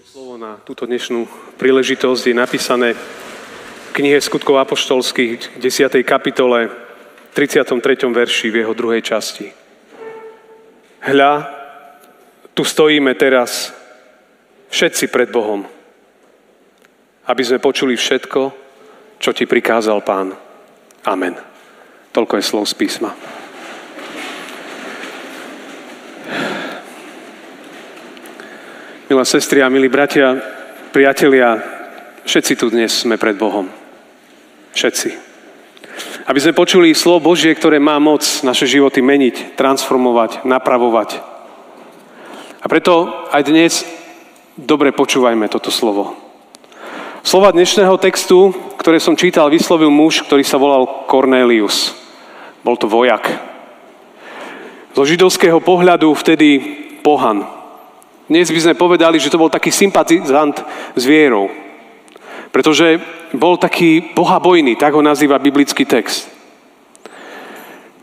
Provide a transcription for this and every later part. Slovo na túto dnešnú príležitosť je napísané v knihe Skutkov apoštolských 10. kapitole 33. verši v jeho druhej časti. Hľa, tu stojíme teraz všetci pred Bohom, aby sme počuli všetko, čo ti prikázal Pán. Amen. Toľko je slov z písma. Milá sestri a milí bratia, priatelia, všetci tu dnes sme pred Bohom. Všetci. Aby sme počuli slovo Božie, ktoré má moc naše životy meniť, transformovať, napravovať. A preto aj dnes dobre počúvajme toto slovo. Slova dnešného textu, ktoré som čítal, vyslovil muž, ktorý sa volal Cornelius. Bol to vojak. Zo židovského pohľadu vtedy pohan. Dnes by sme povedali, že to bol taký sympatizant s vierou. Pretože bol taký bohabojný, tak ho nazýva biblický text.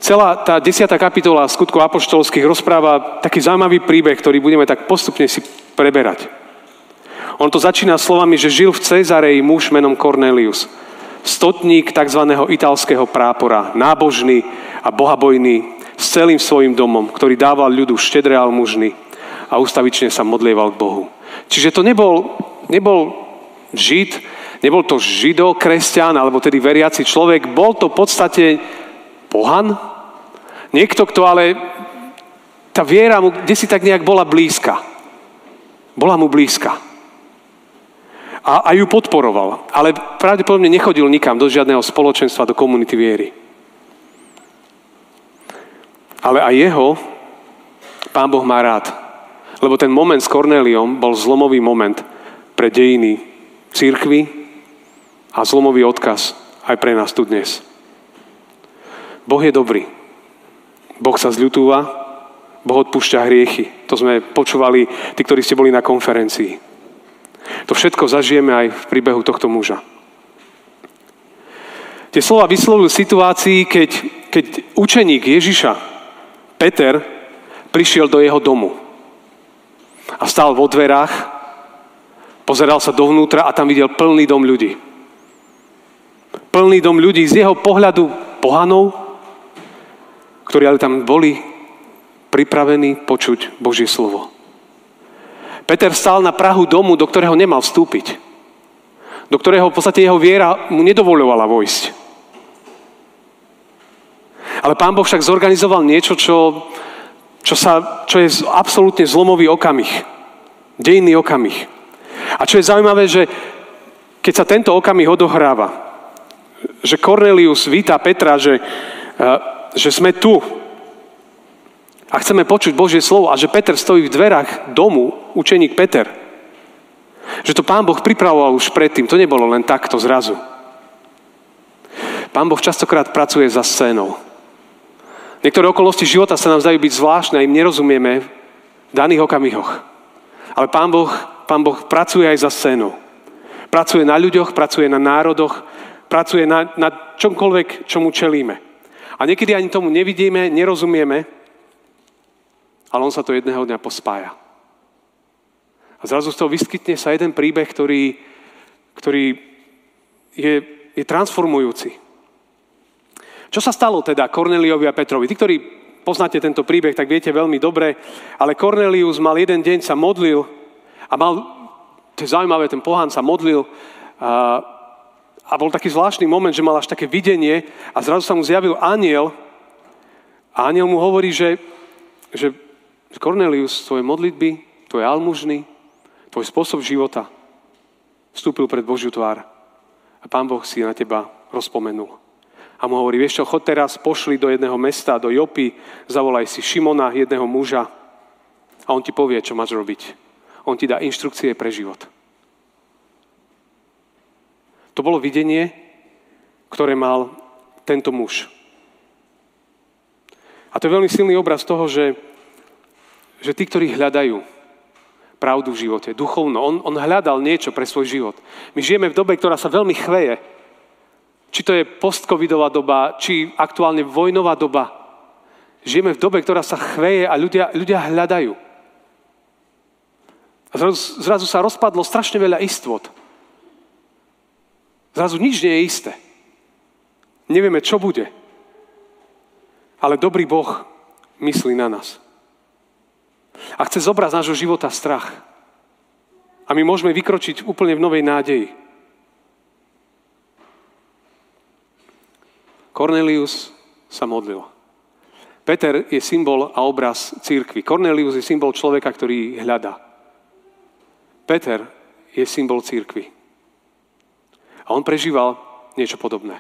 Celá tá 10. kapitola Skutkov apoštolských rozpráva taký zaujímavý príbeh, ktorý budeme tak postupne si preberať. On to začína slovami, že žil v Cezareji muž menom Cornelius. Stotník tzv. Italského prápora, nábožný a bohabojný, s celým svojím domom, ktorý dával ľudu štedré almužny a ustavične sa modlieval k Bohu. Čiže to nebol žid, nebol to žido, kresťan, alebo tedy veriaci človek, bol to v podstate pohan, niekto, kto ale, tá viera mu kde si tak nejak bola blízka. Bola mu blízka. A ju podporoval, ale pravdepodobne nechodil nikam do žiadneho spoločenstva, do komunity viery. Ale aj jeho Pán Boh má rád. Lebo ten moment s Corneliom bol zlomový moment pre dejiny cirkvi a zlomový odkaz aj pre nás tu dnes. Boh je dobrý. Boh sa zľutúva, Boh odpúšťa hriechy. To sme počúvali, tí, ktorí ste boli na konferencii. To všetko zažijeme aj v príbehu tohto muža. Tie slova vyslovil v situácii, keď učeník Ježiša, Peter, prišiel do jeho domu. A stál vo dverách, pozeral sa dovnútra a tam videl plný dom ľudí. Plný dom ľudí z jeho pohľadu pohanov, ktorí ale tam boli pripravení počuť Božie slovo. Peter stál na prahu domu, do ktorého nemal vstúpiť. Do ktorého v podstate jeho viera mu nedovoľovala vojsť. Ale Pán Boh však zorganizoval niečo, čo je absolútne zlomový okamih. Dejinný okamih. A čo je zaujímavé, že keď sa tento okamih odohráva, že Cornelius víta Petra, že sme tu a chceme počuť Božie slovo a že Peter stojí v dverách domu, učeník Peter. Že to Pán Boh pripravoval už predtým. To nebolo len takto zrazu. Pán Boh častokrát pracuje za scénou. Niektoré okolnosti života sa nám zdajú byť zvláštne a im nerozumieme v daných okamihoch. Ale Pán Boh pracuje aj za scénou. Pracuje na ľuďoch, pracuje na národoch, pracuje na čomkoľvek, čomu čelíme. A niekedy ani tomu nevidíme, nerozumieme, ale on sa to jedného dňa pospája. A zrazu z toho vyskytne sa jeden príbeh, ktorý je transformujúci. Čo sa stalo teda Corneliovi a Petrovi? Tí, ktorí poznáte tento príbeh, tak viete veľmi dobre, ale Cornelius mal jeden deň, sa modlil a to je zaujímavé, ten pohán sa modlil a bol taký zvláštny moment, že mal až také videnie a zrazu sa mu zjavil anjel a anjel mu hovorí, že Cornelius, tvoje modlitby, tvoje almužny, tvoj spôsob života vstúpil pred Božiu tvár a Pán Boh si na teba rozpomenul. A mu hovorí, vieš čo, chod teraz, pošli do jedného mesta, do Jopy, zavolaj si Šimona, jedného muža a on ti povie, čo máš robiť. On ti dá inštrukcie pre život. To bolo videnie, ktoré mal tento muž. A to je veľmi silný obraz toho, že tí, ktorí hľadajú pravdu v živote, duchovno, on hľadal niečo pre svoj život. My žijeme v dobe, ktorá sa veľmi chveje. Či to je postcovidová doba, či aktuálne vojnová doba. Žijeme v dobe, ktorá sa chveje a ľudia hľadajú. A Zrazu sa rozpadlo strašne veľa istôt. Zrazu nič nie je isté. Nevieme, čo bude. Ale dobrý Boh myslí na nás. A chce zobrať z nášho života strach. A my môžeme vykročiť úplne v novej nádeji. Cornelius sa modlil. Peter je symbol a obraz cirkvi. Cornelius je symbol človeka, ktorý hľadá. Peter je symbol cirkvi. A on prežíval niečo podobné.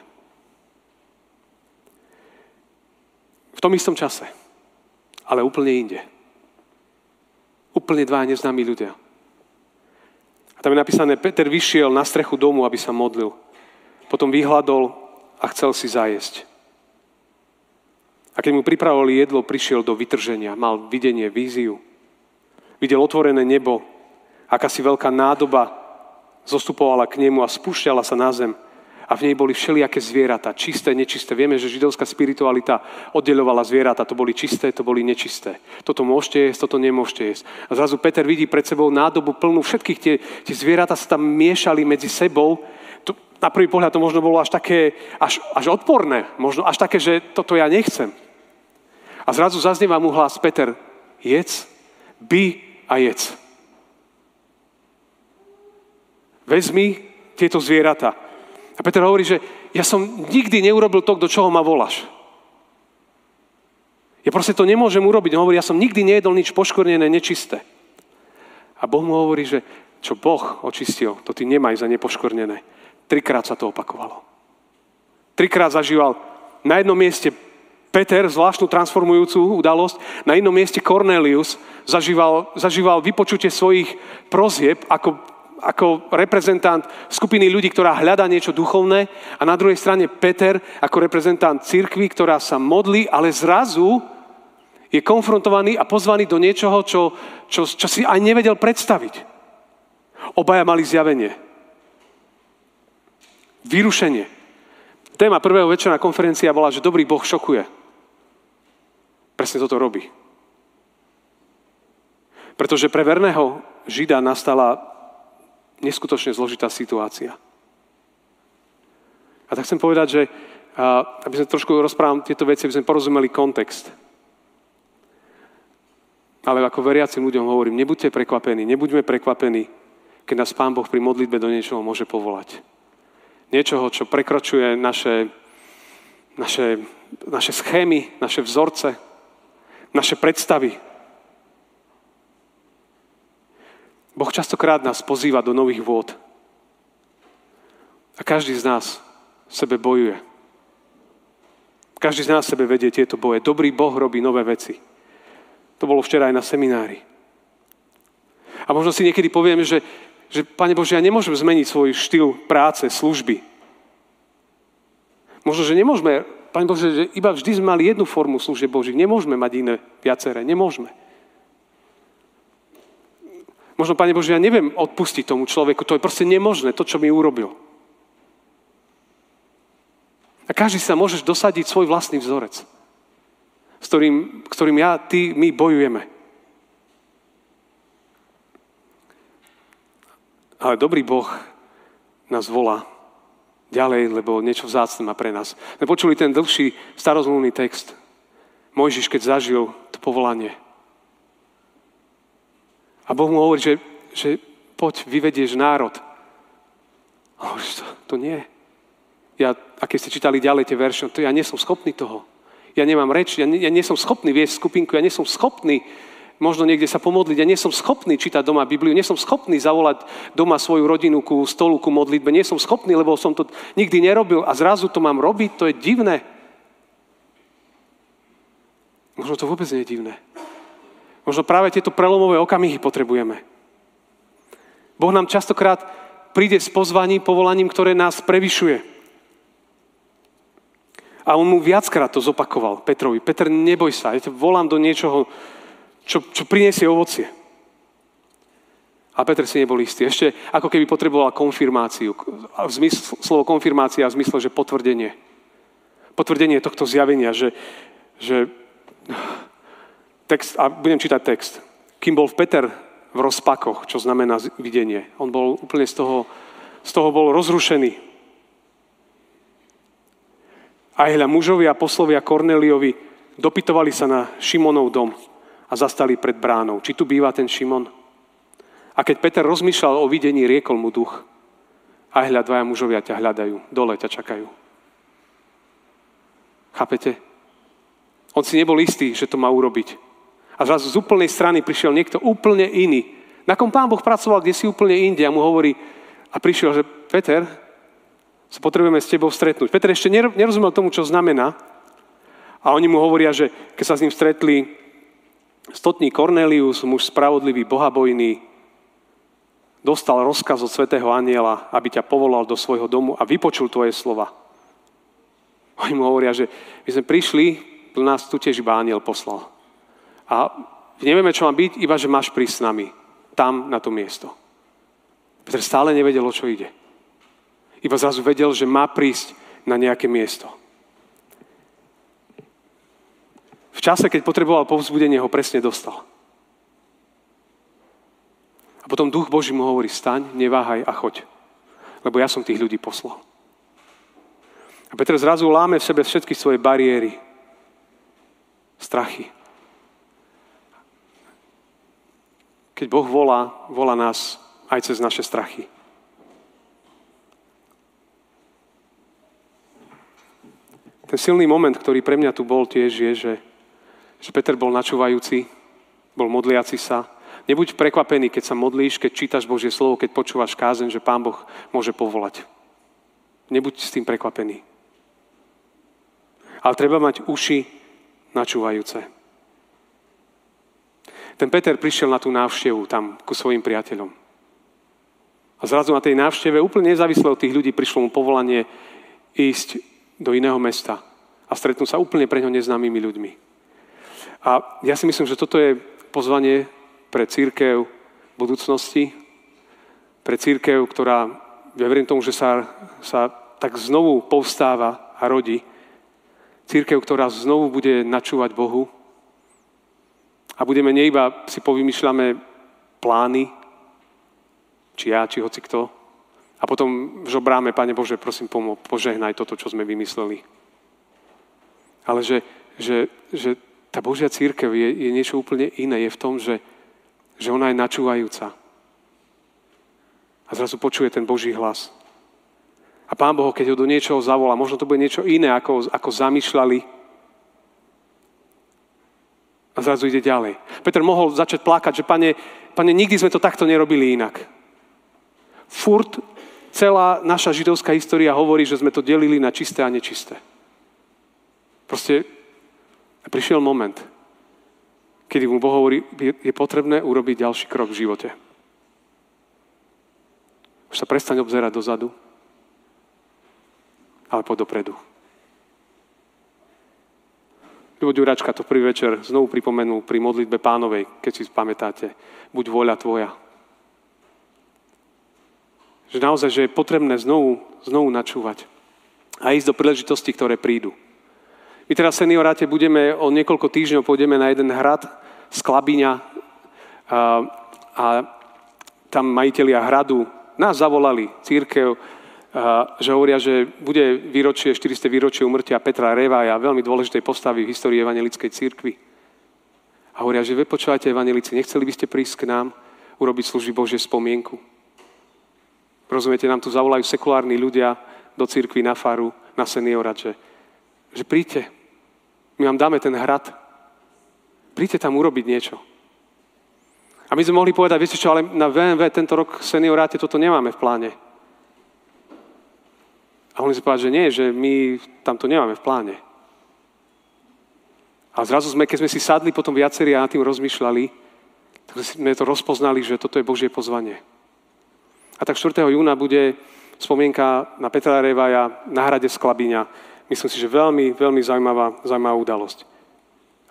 V tom istom čase, ale úplne inde. Úplne dva neznámi ľudia. A tam je napísané, Peter vyšiel na strechu domu, aby sa modlil. Potom vyhľadol a chcel si zajesť. A keď mu pripravovali jedlo, prišiel do vytrženia. Mal videnie, víziu. Videl otvorené nebo. Akási veľká nádoba zostupovala k nemu a spúšťala sa na zem. A v nej boli všelijaké zvieratá, čisté, nečisté. Vieme, že židovská spiritualita oddeľovala zvieratá. To boli čisté, to boli nečisté. Toto môžete jesť, toto nemôžete jesť. A zrazu Peter vidí pred sebou nádobu plnú všetkých. Tie zvieratá sa tam miešali medzi sebou. To, na prvý pohľad to možno bolo až také, až odporné. Možno až také, že toto ja nechcem. A zrazu zaznieva mu hlas Peter, jedz, bij a jedz. Vezmi tieto zvieratá. A Peter hovorí, že ja som nikdy neurobil to, do čoho ma voláš. Ja proste to nemôžem urobiť. On hovorí, ja som nikdy nejedol nič poškvrnené, nečisté. A Boh mu hovorí, že čo Boh očistil, to ty nemaj za nepoškvrnené. 3-krát sa to opakovalo. 3-krát zažíval na jednom mieste Peter, zvláštnu transformujúcu udalosť, na inom mieste Cornelius zažíval vypočutie svojich prosieb ako reprezentant skupiny ľudí, ktorá hľadá niečo duchovné, a na druhej strane Peter ako reprezentant cirkvi, ktorá sa modlí, ale zrazu je konfrontovaný a pozvaný do niečoho, čo si aj nevedel predstaviť. Obaja mali zjavenie. Vyrušenie. Téma prvého večera konferencia bola, že dobrý Boh šokuje. Presne toto robí. Pretože pre verného Žida nastala neskutočne zložitá situácia. A tak chcem povedať, že aby sme trošku rozprávali tieto veci, aby sme porozumeli kontext. Ale ako veriacim ľuďom hovorím, nebuďte prekvapení, nebuďme prekvapení, keď nás Pán Boh pri modlitbe do niečoho môže povolať. Niečoho, čo prekročuje naše schémy, naše vzorce, naše predstavy. Boh častokrát nás pozýva do nových vôd. A každý z nás v sebe bojuje. Každý z nás v sebe vedie tieto boje. Dobrý Boh robí nové veci. To bolo včera aj na seminári. A možno si niekedy povieme, že Pane Bože, ja nemôžem zmeniť svoj štýl práce, služby. Možno, že nemôžeme, Pane Bože, že iba vždy sme mali jednu formu služieb Božích. Nemôžeme mať iné viaceré. Nemôžeme. Možno, Pane Bože, ja neviem odpustiť tomu človeku. To je proste nemožné, to, čo mi urobil. A každý sa môžeš dosadiť svoj vlastný vzorec, s ktorým ja, ty, my bojujeme. Ale dobrý Boh nás volá ďalej, lebo niečo vzácne má pre nás. My počuli ten dlhší starozmluvný text. Mojžiš, keď zažil to povolanie, a Boh mu hovorí, že poď, vyvedieš národ. A hovorí, to nie. A keď ste čítali ďalej tie verše, to ja nie som schopný toho. Ja nemám reč, ja nie som schopný viesť skupinku, ja nie som schopný možno niekde sa pomodliť, ja nie som schopný čítať doma Bibliu, nie som schopný zavolať doma svoju rodinu ku stolu, ku modlitbe, nie som schopný, lebo som to nikdy nerobil a zrazu to mám robiť, to je divné. Možno to vôbec nie je divné. Možno práve tieto prelomové okamihy potrebujeme. Boh nám častokrát príde s pozvaním, povolaním, ktoré nás prevyšuje. A on mu viackrát to zopakoval Petrovi. Peter, neboj sa, ja ťa volám do niečoho, čo prinesie ovocie. A Peter si nebol istý. Ešte ako keby potreboval konfirmáciu. Slovo konfirmácia v zmysle, že potvrdenie. Potvrdenie tohto zjavenia, že text, a budem čítať text. Kým bol Peter v rozpakoch, čo znamená videnie. On bol úplne z toho bol rozrušený. A hľa, mužovia a poslovia Korneliovi dopytovali sa na Šimonov dom a zastali pred bránou. Či tu býva ten Šimon? A keď Peter rozmýšľal o videní, riekol mu duch: a hľa, dvaja mužovia ťa hľadajú, dole ťa čakajú. Chápete? On si nebol istý, že to má urobiť. A zrazu z úplnej strany prišiel niekto úplne iný, na kom Pán Boh pracoval kdesi úplne inde, a mu hovorí, a prišiel, že Peter, sa potrebujeme s tebou stretnúť. Peter ešte nerozumel tomu, čo znamená, a oni mu hovoria, že keď sa s ním stretli stotný Cornelius, muž spravodlivý, bohabojný, dostal rozkaz od svätého anjela, aby ťa povolal do svojho domu a vypočul tvoje slova. Oni mu hovoria, že my sme prišli, do nás tu tiež iba anjel poslal. A nevieme, čo má byť, iba že máš prísť s nami, tam na to miesto. Peter stále nevedel, o čo ide. Iba zrazu vedel, že má prísť na nejaké miesto. V čase, keď potreboval povzbudenie, ho presne dostal. A potom Duch Boží mu hovorí: staň, neváhaj a choď, lebo ja som tých ľudí poslal. A Peter zrazu láme v sebe všetky svoje bariéry, strachy. Keď Boh volá, volá nás aj cez naše strachy. Ten silný moment, ktorý pre mňa tu bol tiež, je, že Peter bol načúvajúci, bol modliaci sa. Nebuď prekvapený, keď sa modlíš, keď čítaš Božie slovo, keď počúvaš kázeň, že Pán Boh môže povolať. Nebuď s tým prekvapený. Ale treba mať uši načúvajúce. Ten Peter prišiel na tú návštevu tam ku svojim priateľom. A zrazu na tej návšteve, úplne nezávisle od tých ľudí, prišlo mu povolanie ísť do iného mesta a stretnúť sa úplne pre ňo neznámymi ľuďmi. A ja si myslím, že toto je pozvanie pre cirkev budúcnosti, pre cirkev, ktorá, ja verím tomu, že sa tak znovu povstáva a rodí, cirkev, ktorá znovu bude načúvať Bohu, a budeme nie iba si povymýšľame plány, či ja, či hoci kto, a potom žobráme: Pane Bože, prosím, požehnaj toto, čo sme vymysleli. Ale že tá Božia cirkev je niečo úplne iné, je v tom, že ona je načúvajúca. A zrazu počuje ten Boží hlas. A Pán Boh, keď ho do niečoho zavolá, možno to bude niečo iné, ako zamýšľali. A zrazu ide ďalej. Peter mohol začať plakať, že Pane, nikdy sme to takto nerobili inak. Furt celá naša židovská história hovorí, že sme to delili na čisté a nečisté. Proste prišiel moment, kedy mu Boh hovorí, je potrebné urobiť ďalší krok v živote. Už sa prestaň obzerať dozadu, ale poď dopredu. Vladko Ďuračka to prvý večer znovu pripomenul pri modlitbe Pánovej, keď si pamätáte: buď vôľa tvoja. Že naozaj, že je potrebné znovu načúvať a ísť do príležitosti, ktoré prídu. My teraz v senioráte budeme o niekoľko týždňov, pôjdeme na jeden hrad, Sklabiňa, a tam majitelia hradu nás zavolali, cirkev, že hovoria, že bude 400. výročie úmrtia Petra Revaja, veľmi dôležitej postavy v histórii evanjelickej cirkvi. A hovoria, že vypočúvajte, evanjelici, nechceli by ste prísť k nám urobiť služby Božie spomienku? Rozumiete, nám tu zavolajú sekulárni ľudia do cirkvi, na faru, na seniorát, že príďte. My vám dáme ten hrad. Príďte tam urobiť niečo. A my sme mohli povedať: viete čo, ale na VMV tento rok v senioráte toto nemáme v pláne. A oni si povedali, že nie, že my tam to nemáme v pláne. A zrazu keď sme si sadli potom viacerí a nad tým rozmýšľali, tak sme to rozpoznali, že toto je Božie pozvanie. A tak 4. júna bude spomienka na Petra Revaja na hrade Sklabiňa. Myslím si, že veľmi, veľmi zaujímavá udalosť.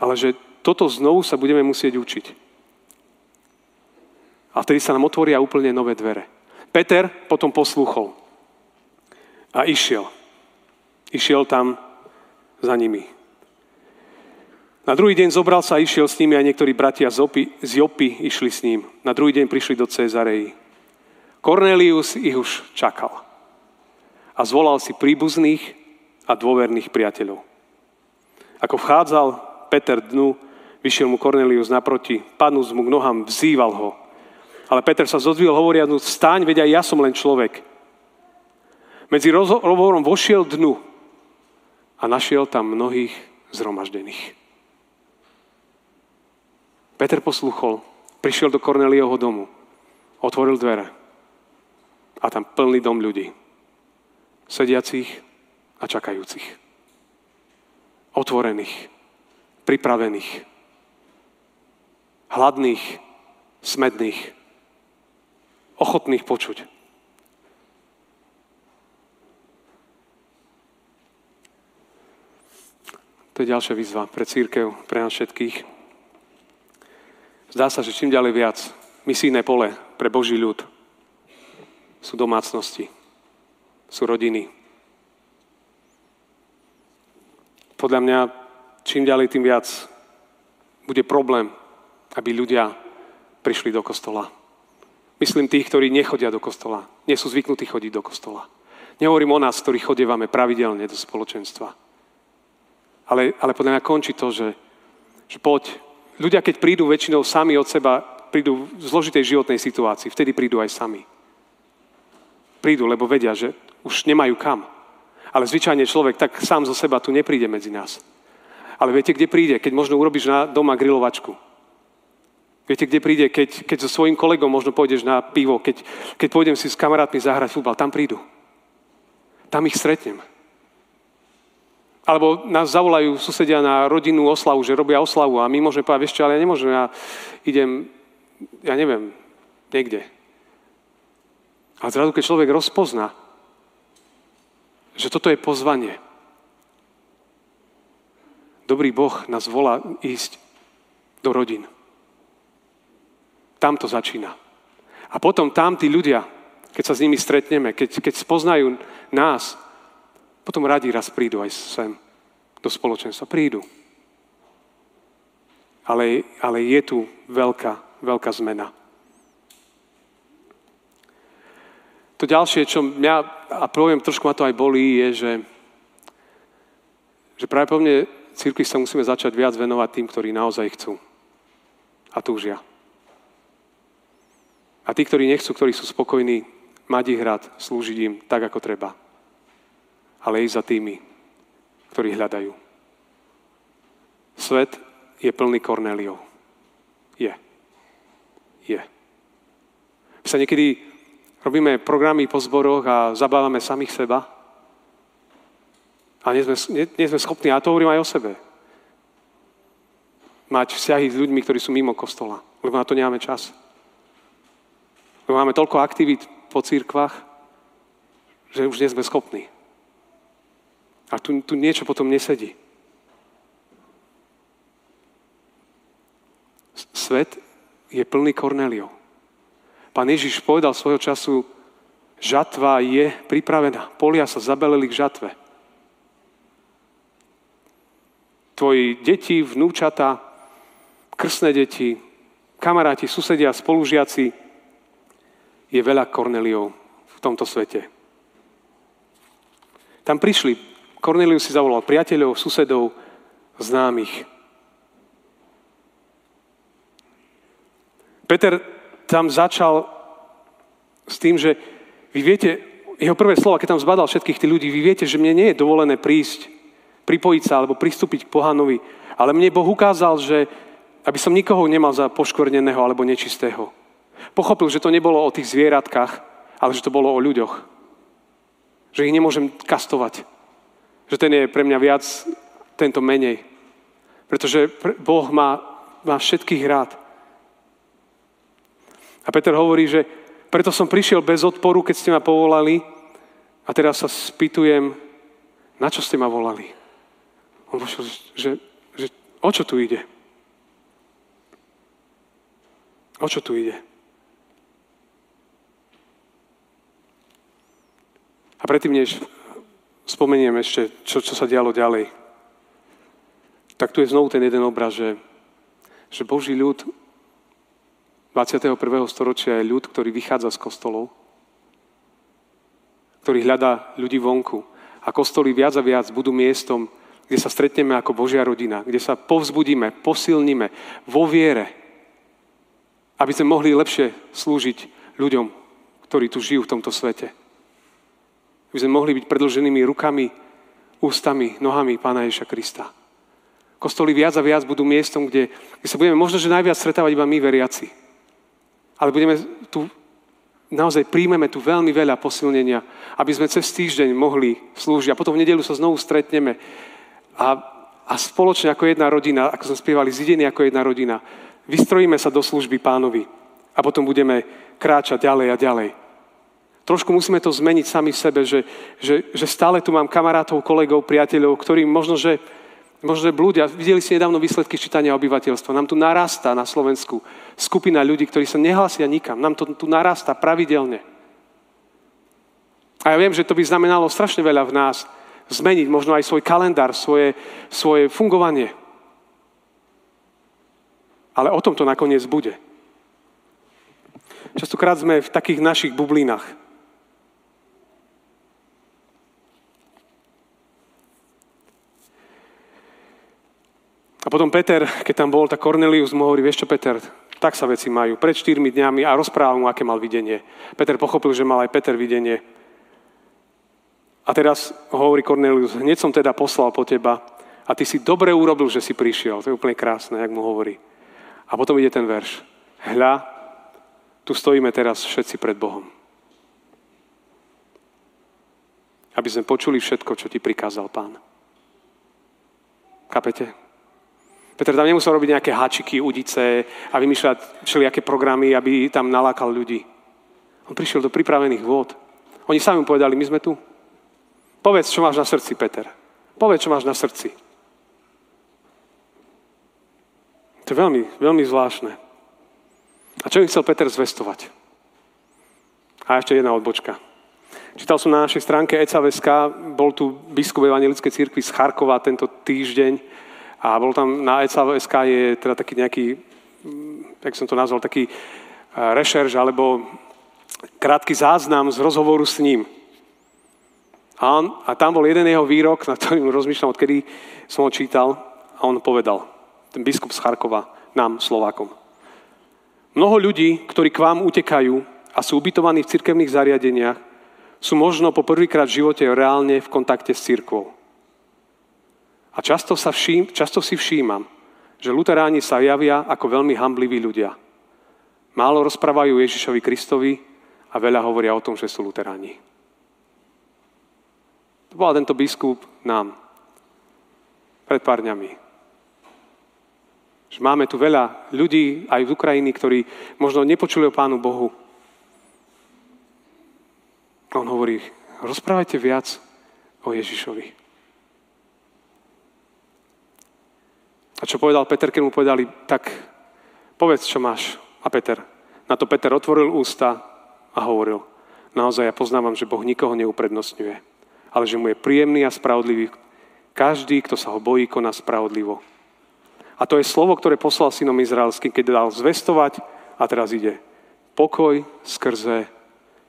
Ale že toto znovu sa budeme musieť učiť. A vtedy sa nám otvoria úplne nové dvere. Peter potom poslúchol. A išiel. Išiel tam za nimi. Na druhý deň zobral sa a išiel s nimi, aj niektorí bratia z Jopy išli s ním. Na druhý deň prišli do Cezareji. Cornelius ich už čakal a zvolal si príbuzných a dôverných priateľov. Ako vchádzal Peter dnu, vyšiel mu Cornelius naproti, padnúc mu k nohám, vzýval ho. Ale Peter sa zodvihol hovoriac mu: vstaň, veď aj ja som len človek. Medzi rozhovorom vošiel dnu a našiel tam mnohých zhromaždených. Peter posluchol, prišiel do Korneliovho domu, otvoril dvere a tam plný dom ľudí, sediacich a čakajúcich, otvorených, pripravených, hladných, smedných, ochotných počuť. To je ďalšia výzva pre cirkev, pre nás všetkých. Zdá sa, že čím ďalej viac misijné pole pre Boží ľud sú domácnosti, sú rodiny. Podľa mňa čím ďalej, tým viac bude problém, aby ľudia prišli do kostola. Myslím tých, ktorí nechodia do kostola, nie sú zvyknutí chodiť do kostola. Nehovorím o nás, ktorí chodievame pravidelne do spoločenstva. Ale podľa mňa končí to, že poď. Ľudia, keď prídu väčšinou sami od seba, prídu v zložitej životnej situácii, vtedy prídu aj sami. Prídu, lebo vedia, že už nemajú kam. Ale zvyčajne človek tak sám zo seba tu nepríde medzi nás. Ale viete, kde príde, keď možno urobíš na doma grilovačku? Viete, kde príde, keď so svojím kolegom možno pôjdeš na pivo, keď pôjdem si s kamarátmi zahrať futbal, tam prídu. Tam ich stretnem. Alebo nás zavolajú susedia na rodinnú oslavu, že robia oslavu a my môžeme povedať: vieš čo, ale ja nemôžem, ja idem, ja neviem, niekde. A zrazu, keď človek rozpozná, že toto je pozvanie. Dobrý Boh nás volá ísť do rodín. Tam to začína. A potom tam tí ľudia, keď sa s nimi stretneme, keď spoznajú nás, potom radi raz prídu aj sem do spoločenstva. Prídu. Ale je tu veľká zmena. To ďalšie, čo mňa, a poviem, trošku ma to aj bolí, je, že práve po mne cirkvi sa musíme začať viac venovať tým, ktorí naozaj chcú a túžia. A tí, ktorí nechcú, ktorí sú spokojní, mať ich rád, slúžiť im tak, ako treba. Ale aj za tými, ktorí hľadajú. Svet je plný Kornéliov. Je. My sa niekedy robíme programy po zboroch a zabávame samých seba. A nie sme schopní, a to hovorím aj o sebe, mať vzťahy s ľuďmi, ktorí sú mimo kostola. Lebo na to nemáme čas. Lebo máme toľko aktivít po cirkvách, že už nie sme schopní. A tu niečo potom nesedí. Svet je plný Kornéliov. Pán Ježiš povedal svojho času: žatva je pripravená. Polia sa zabeleli k žatve. Tvoji deti, vnúčata, krstné deti, kamaráti, susedia, spolužiaci, je veľa Kornéliov v tomto svete. Tam prišli. Cornelius si zavolal priateľov, susedov, známych. Peter tam začal s tým, že vy viete, jeho prvé slova, keď tam zbadal všetkých tých ľudí: vy viete, že mne nie je dovolené prísť, pripojiť sa alebo pristúpiť k pohanovi, ale mne Boh ukázal, že aby som nikoho nemal za poškvrneného alebo nečistého. Pochopil, že to nebolo o tých zvieratkách, ale že to bolo o ľuďoch. Že ich nemôžem kastovať. Že ten je pre mňa viac, tento menej. Pretože Boh má všetkých rád. A Peter hovorí, že preto som prišiel bez odporu, keď ste ma povolali, a teraz sa spýtujem, na čo ste ma volali. On pošiel, že o čo tu ide? O čo tu ide? A predtým, než spomeniem ešte, čo sa dialo ďalej. Tak tu je znovu ten jeden obraz, že Boží ľud 21. storočia je ľud, ktorý vychádza z kostolov, ktorý hľadá ľudí vonku. A kostoly viac a viac budú miestom, kde sa stretneme ako Božia rodina, kde sa povzbudíme, posilníme vo viere, aby sme mohli lepšie slúžiť ľuďom, ktorí tu žijú v tomto svete. Aby sme mohli byť predĺženými rukami, ústami, nohami Pána Ježiša Krista. Kostoly viac a viac budú miestom, kde sa budeme možno, že najviac stretávať iba my, veriaci. Ale budeme tu naozaj príjmeme tu veľmi veľa posilnenia, aby sme cez týždeň mohli slúžiť. A potom v nedeľu sa znovu stretneme a spoločne ako jedna rodina, ako sme spievali, zidení ako jedna rodina, vystrojíme sa do služby Pánovi a potom budeme kráčať ďalej a ďalej. Trošku musíme to zmeniť sami v sebe, že stále tu mám kamarátov, kolegov, priateľov, ktorí možno, že blúdia. Videli ste nedávno výsledky čítania obyvateľstva. Nám tu narastá na Slovensku skupina ľudí, ktorí sa nehlásia nikam. Nám to tu narastá pravidelne. A ja viem, že to by znamenalo strašne veľa v nás zmeniť možno aj svoj kalendár, svoje fungovanie. Ale o tom to nakoniec bude. Častokrát sme v takých našich bublinách. A potom Peter, keď tam bol, tak Cornelius mu hovorí, vieš čo Peter, tak sa veci majú. Pred 4 dňami a rozprával mu, aké mal videnie. Peter pochopil, že mal aj Peter videnie. A teraz hovorí Cornelius, hneď som teda poslal po teba a ty si dobre urobil, že si prišiel. To je úplne krásne, jak mu hovorí. A potom ide ten verš. Hľa, tu stojíme teraz všetci pred Bohom. Aby sme počuli všetko, čo ti prikázal Pán. Kapete? Peter tam nemusel robiť nejaké háčiky, udice a vymýšľať všelijaké programy, aby tam nalákal ľudí. On prišiel do pripravených vôd. Oni sami mu povedali, my sme tu. Povedz, čo máš na srdci, Peter. Povedz, čo máš na srdci. To je veľmi, veľmi zvláštne. A čo im chcel Peter zvestovať? A ešte jedna odbočka. Čítal som na našej stránke ECAVSK, bol tu biskup Evangelickej cirkvi z Charkova tento týždeň. A bol tam na ECAVSK je teda taký nejaký, jak som to nazval, taký rešerš alebo krátky záznam z rozhovoru s ním. A tam bol jeden jeho výrok, na ktorým rozmýšľam, odkedy som ho čítal, a on povedal, ten biskup z Charkova, nám, Slovákom. Mnoho ľudí, ktorí k vám utekajú a sú ubytovaní v cirkevných zariadeniach, sú možno po prvýkrát v živote reálne v kontakte s cirkvou. A často si všímam, že luteráni sa javia ako veľmi hanbliví ľudia. Málo rozprávajú Ježišovi Kristovi a veľa hovoria o tom, že sú luteráni. To bol tento biskup nám pred pár dňami. Že máme tu veľa ľudí aj z Ukrajiny, ktorí možno nepočuli o Pánu Bohu. On hovorí, rozprávajte viac o Ježišovi. A čo povedal Peter, keď mu povedali, tak povedz, čo máš. A Peter, na to Peter otvoril ústa a hovoril, naozaj ja poznávam, že Boh nikoho neuprednostňuje, ale že mu je príjemný a spravodlivý. Každý, kto sa ho bojí, koná spravodlivo. A to je slovo, ktoré poslal synom izraelským, keď dal zvestovať a teraz ide. Pokoj skrze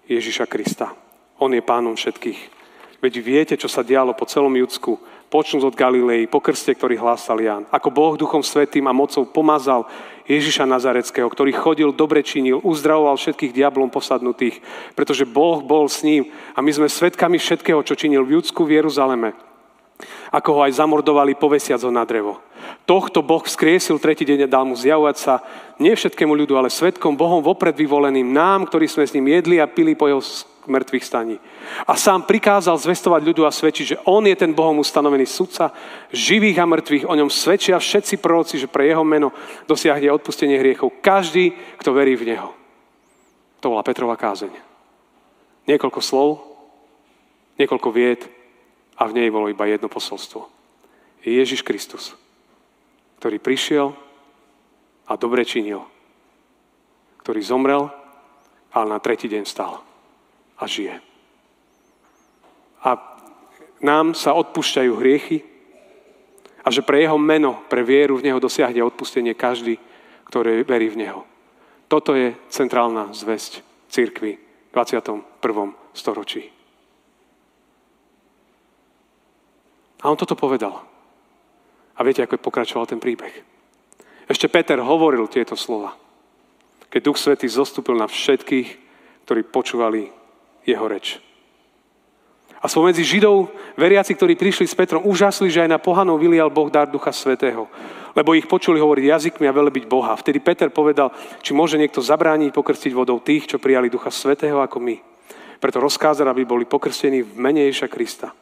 Ježiša Krista. On je pánom všetkých. Veď viete, čo sa dialo po celom Judsku, počnúť od Galilei, po krste, ktorý hlásal Ján. Ako Boh Duchom Svätým a mocou pomazal Ježiša Nazareckého, ktorý chodil, dobre činil, uzdravoval všetkých diablom posadnutých, pretože Boh bol s ním a my sme svedkami všetkého, čo činil v Judsku, v Jeruzaleme. Ako ho aj zamordovali, povesiac ho na drevo. Tohto Boh vzkriesil tretí deň a dal mu zjavovať sa nie všetkému ľudu, ale svedkom Bohom vopred vyvoleným nám, ktorí sme s ním jedli a pili po jeho mŕtvych staní. A sám prikázal zvestovať ľudu a svedčiť, že on je ten Bohom ustanovený sudca živých a mŕtvych. O ňom svedčia všetci proroci, že pre jeho meno dosiahne odpustenie hriechov. Každý, kto verí v neho. To bola Petrova kázeň. Niekoľko slov, niekoľko vied a v nej bolo iba jedno posolstvo. Ježiš Kristus, ktorý prišiel a dobre činil, ktorý zomrel, ale na tretí deň vstal. A žije. A nám sa odpúšťajú hriechy a a že pre jeho meno, pre vieru v neho dosiahne odpustenie každý, ktorý verí v neho. Toto je centrálna zvesť cirkvi v 21. storočí. A on toto povedal. A viete, ako pokračoval ten príbeh. Ešte Peter hovoril tieto slova, keď Duch Svätý zostúpil na všetkých, ktorí počúvali jeho reč. A spomedzi Židov, veriaci, ktorí prišli s Petrom, úžasli, že aj na pohanov vylial Boh dar Ducha Svätého, lebo ich počuli hovoriť jazykmi a velebiť Boha. Vtedy Peter povedal, či môže niekto zabrániť pokrstiť vodou tých, čo prijali Ducha Svätého ako my. Preto rozkázal, aby boli pokrstení v mene Ježiša Krista.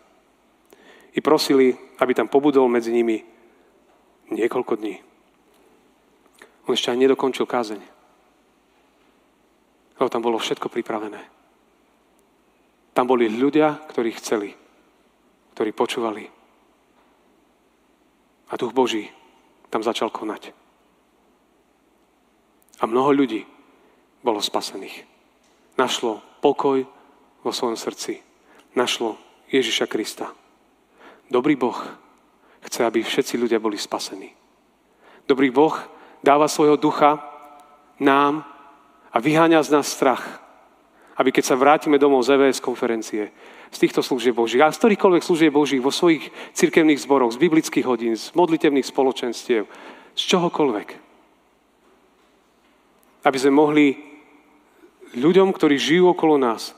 I prosili, aby tam pobudol medzi nimi niekoľko dní. On ešte aj nedokončil kázeň, lebo tam bolo všetko pripravené. Tam boli ľudia, ktorí chceli, ktorí počúvali. A Duch Boží tam začal konať. A mnoho ľudí bolo spasených. Našlo pokoj vo svojom srdci. Našlo Ježiša Krista. Dobrý Boh chce, aby všetci ľudia boli spasení. Dobrý Boh dáva svojho ducha nám a vyháňa z nás strach, aby keď sa vrátime domov z EVS konferencie, z týchto služieb Božích, a z ktorýchkoľvek služieb Božích vo svojich cirkevných zboroch, z biblických hodín, z modlitevných spoločenstiev, z čohokoľvek. Aby sme mohli ľuďom, ktorí žijú okolo nás,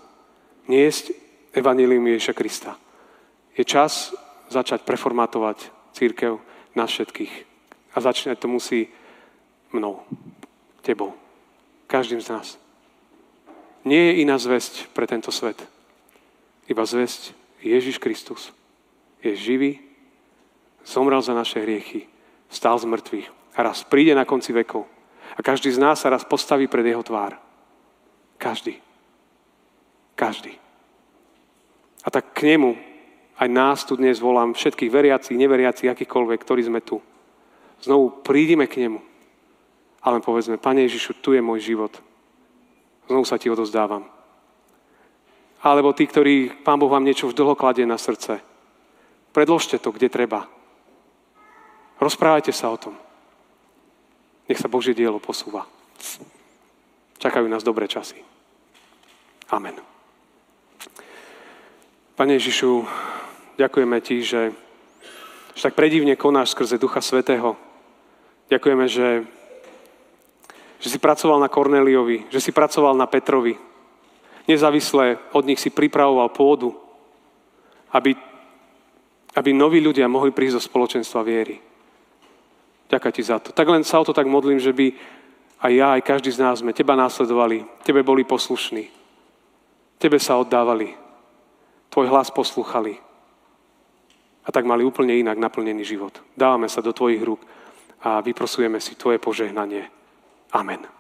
niesť evanjelium Ježiša Krista. Je čas začať preformátovať cirkev na všetkých. A začne to musí mnou, tebou, každým z nás. Nie je iná zvesť pre tento svet. Iba zvesť Ježiš Kristus je živý, zomrel za naše hriechy, vstal z mŕtvych a raz príde na konci vekov. A každý z nás sa raz postaví pred jeho tvár. Každý. Každý. A tak k nemu aj nás tu dnes volám, všetkých veriacich, neveriacich, akýchkoľvek, ktorí sme tu. Znovu prídime k nemu. Ale povedzme, Pane Ježišu, tu je môj život. Znovu sa ti odovzdávam. Alebo tí, ktorí Pán Boh vám niečo už dlho kladie na srdce. Predložte to, kde treba. Rozprávajte sa o tom. Nech sa Božie dielo posúva. Čakajú nás dobré časy. Amen. Pane Ježišu, ďakujeme ti, že tak predivne konáš skrze Ducha Svätého. Ďakujeme, že si pracoval na Korneliovi, že si pracoval na Petrovi. Nezávisle od nich si pripravoval pôdu, aby noví ľudia mohli prísť do spoločenstva viery. Ďakujem ti za to. Tak len sa o to tak modlím, že by aj ja, aj každý z nás sme teba následovali, tebe boli poslušní, tebe sa oddávali, tvoj hlas poslúchali a tak mali úplne inak naplnený život. Dávame sa do tvojich rúk a vyprosujeme si tvoje požehnanie. Amen.